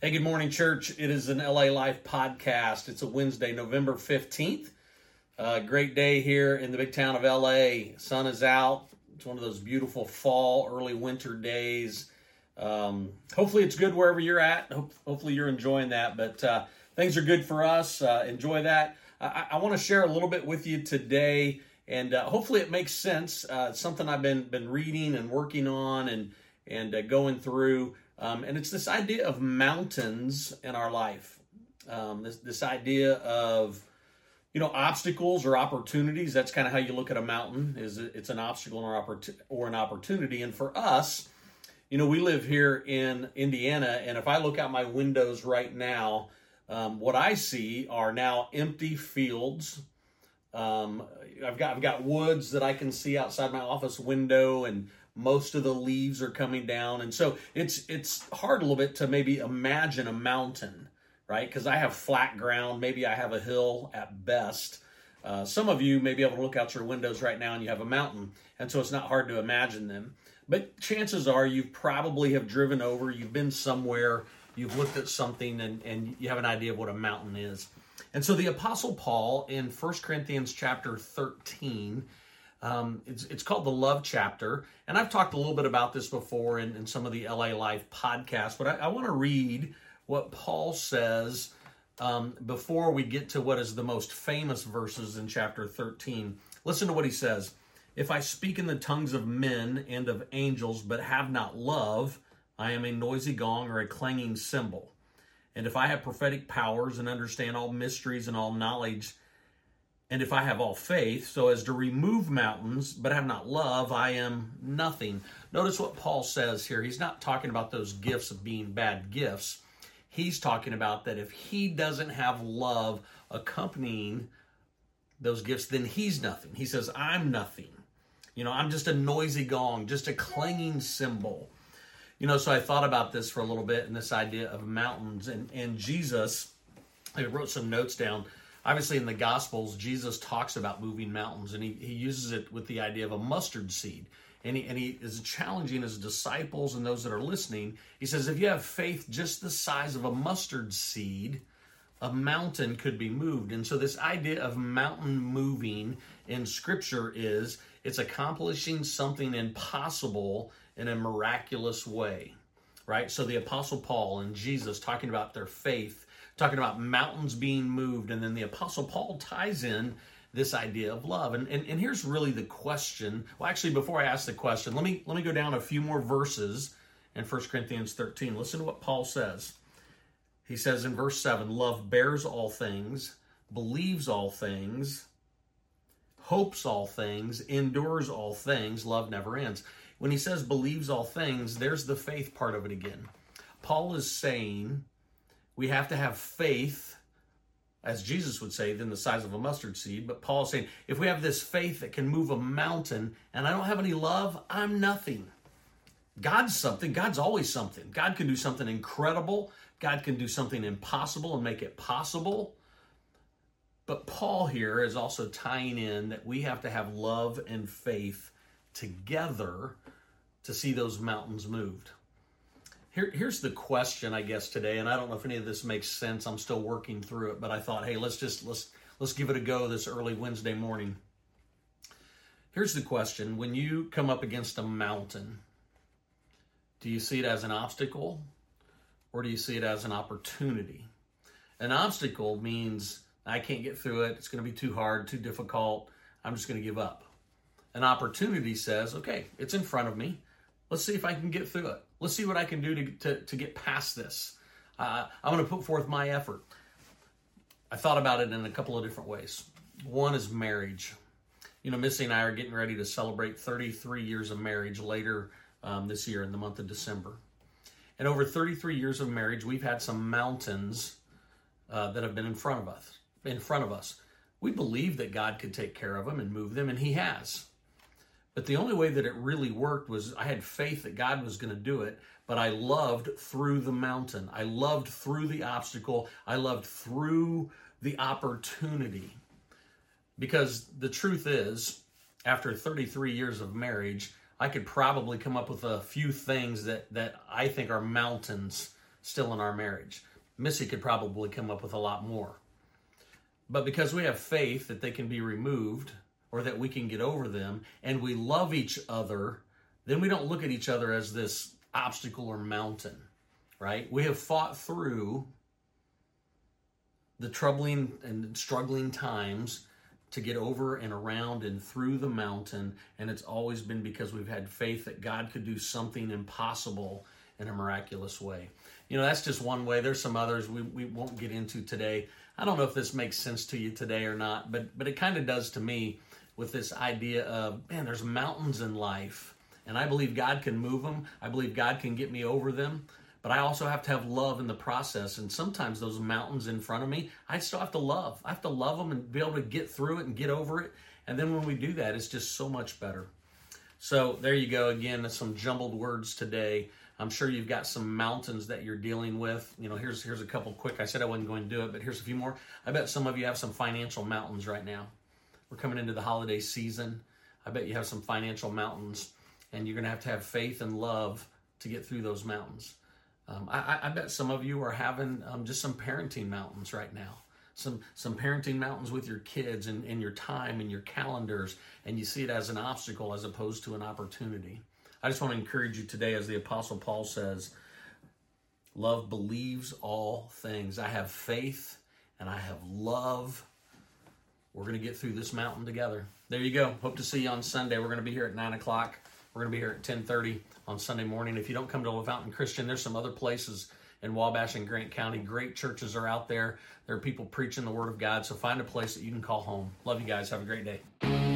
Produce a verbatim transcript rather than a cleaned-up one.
Hey, good morning, church. It is an L A Life podcast. It's a Wednesday, November fifteenth. Uh, great day here in the big town of L A. Sun is out. It's one of those beautiful fall, early winter days. Um, hopefully it's good wherever you're at. Hope, hopefully you're enjoying that, but uh, things are good for us. Uh, enjoy that. I, I want to share a little bit with you today, and uh, hopefully it makes sense. Uh, it's something I've been, been reading and working on and, and uh, going through. Um, and it's this idea of mountains in our life, um, this, this idea of, you know, obstacles or opportunities. That's kind of how you look at a mountain, is it's an obstacle or an opportunity. And for us, you know, we live here in Indiana, and if I look out my windows right now, um, what I see are now empty fields. Um, I've got I've got woods that I can see outside my office window, and most of the leaves are coming down. And so it's it's hard a little bit to maybe imagine a mountain, right? Because I have flat ground. Maybe I have a hill at best. Uh, some of you may be able to look out your windows right now and you have a mountain. And so it's not hard to imagine them. But chances are you probably have driven over, you've been somewhere, you've looked at something, and, and you have an idea of what a mountain is. And so the Apostle Paul in First Corinthians chapter thirteen, Um, it's, it's called the Love Chapter, and I've talked a little bit about this before in, in some of the L A Life podcasts, but I, I want to read what Paul says um, before we get to what is the most famous verses in chapter thirteen. Listen to what he says. If I speak in the tongues of men and of angels, but have not love, I am a noisy gong or a clanging cymbal. And if I have prophetic powers and understand all mysteries and all knowledge, and if I have all faith, so as to remove mountains, but have not love, I am nothing. Notice what Paul says here. He's not talking about those gifts of being bad gifts. He's talking about that if he doesn't have love accompanying those gifts, then he's nothing. He says, I'm nothing. You know, I'm just a noisy gong, just a clanging cymbal. You know, so I thought about this for a little bit and this idea of mountains. And, and Jesus, I wrote some notes down. Obviously, in the Gospels, Jesus talks about moving mountains, and he, he uses it with the idea of a mustard seed. And he, and he is challenging his disciples and those that are listening. He says, if you have faith just the size of a mustard seed, a mountain could be moved. And so this idea of mountain moving in Scripture is it's accomplishing something impossible in a miraculous way, right? So the Apostle Paul and Jesus talking about their faith, talking about mountains being moved, and then the Apostle Paul ties in this idea of love. And, and and here's really the question. Well, actually, before I ask the question, let me let me go down a few more verses in First Corinthians thirteen. Listen to what Paul says. He says in verse seven, love bears all things, believes all things, hopes all things, endures all things, love never ends. When he says believes all things, there's the faith part of it again. Paul is saying, we have to have faith, as Jesus would say, than the size of a mustard seed. But Paul's saying, if we have this faith that can move a mountain and I don't have any love, I'm nothing. God's something. God's always something. God can do something incredible. God can do something impossible and make it possible. But Paul here is also tying in that we have to have love and faith together to see those mountains moved. Here, here's the question, I guess, today, and I don't know if any of this makes sense. I'm still working through it, but I thought, hey, let's just let's let's give it a go this early Wednesday morning. Here's the question. When you come up against a mountain, do you see it as an obstacle, or do you see it as an opportunity? An obstacle means I can't get through it. It's going to be too hard, too difficult. I'm just going to give up. An opportunity says, okay, it's in front of me. Let's see if I can get through it. Let's see what I can do to, to, to get past this. Uh, I'm going to put forth my effort. I thought about it in a couple of different ways. One is marriage. You know, Missy and I are getting ready to celebrate thirty-three years of marriage later um, this year in the month of December. And over thirty-three years of marriage, we've had some mountains uh, that have been in front of us. In front of us, we believe that God could take care of them and move them, and He has. But the only way that it really worked was I had faith that God was going to do it, but I loved through the mountain. I loved through the obstacle. I loved through the opportunity. Because the truth is, after thirty-three years of marriage, I could probably come up with a few things that, that I think are mountains still in our marriage. Missy could probably come up with a lot more. But because we have faith that they can be removed or that we can get over them, and we love each other, then we don't look at each other as this obstacle or mountain, right? We have fought through the troubling and struggling times to get over and around and through the mountain, and it's always been because we've had faith that God could do something impossible in a miraculous way. You know, that's just one way. There's some others we, we won't get into today. I don't know if this makes sense to you today or not, but but it kind of does to me with this idea of, man, there's mountains in life, and I believe God can move them. I believe God can get me over them, but I also have to have love in the process, and sometimes those mountains in front of me, I still have to love. I have to love them and be able to get through it and get over it, and then when we do that, it's just so much better. So there you go. Again, some jumbled words today. I'm sure you've got some mountains that you're dealing with. You know, here's here's a couple quick. I said I wasn't going to do it, but here's a few more. I bet some of you have some financial mountains right now. We're coming into the holiday season. I bet you have some financial mountains, and you're going to have to have faith and love to get through those mountains. Um, I, I bet some of you are having um, just some parenting mountains right now. Some some parenting mountains with your kids and, and your time and your calendars, and you see it as an obstacle as opposed to an opportunity. I just want to encourage you today, as the Apostle Paul says, love believes all things. I have faith and I have love. We're going to get through this mountain together. There you go. Hope to see you on Sunday. We're going to be here at nine o'clock. We're going to be here at ten thirty on Sunday morning. If you don't come to LaFontaine Christian, there's some other places in Wabash and Grant County. Great churches are out there. There are people preaching the Word of God. So find a place that you can call home. Love you guys. Have a great day.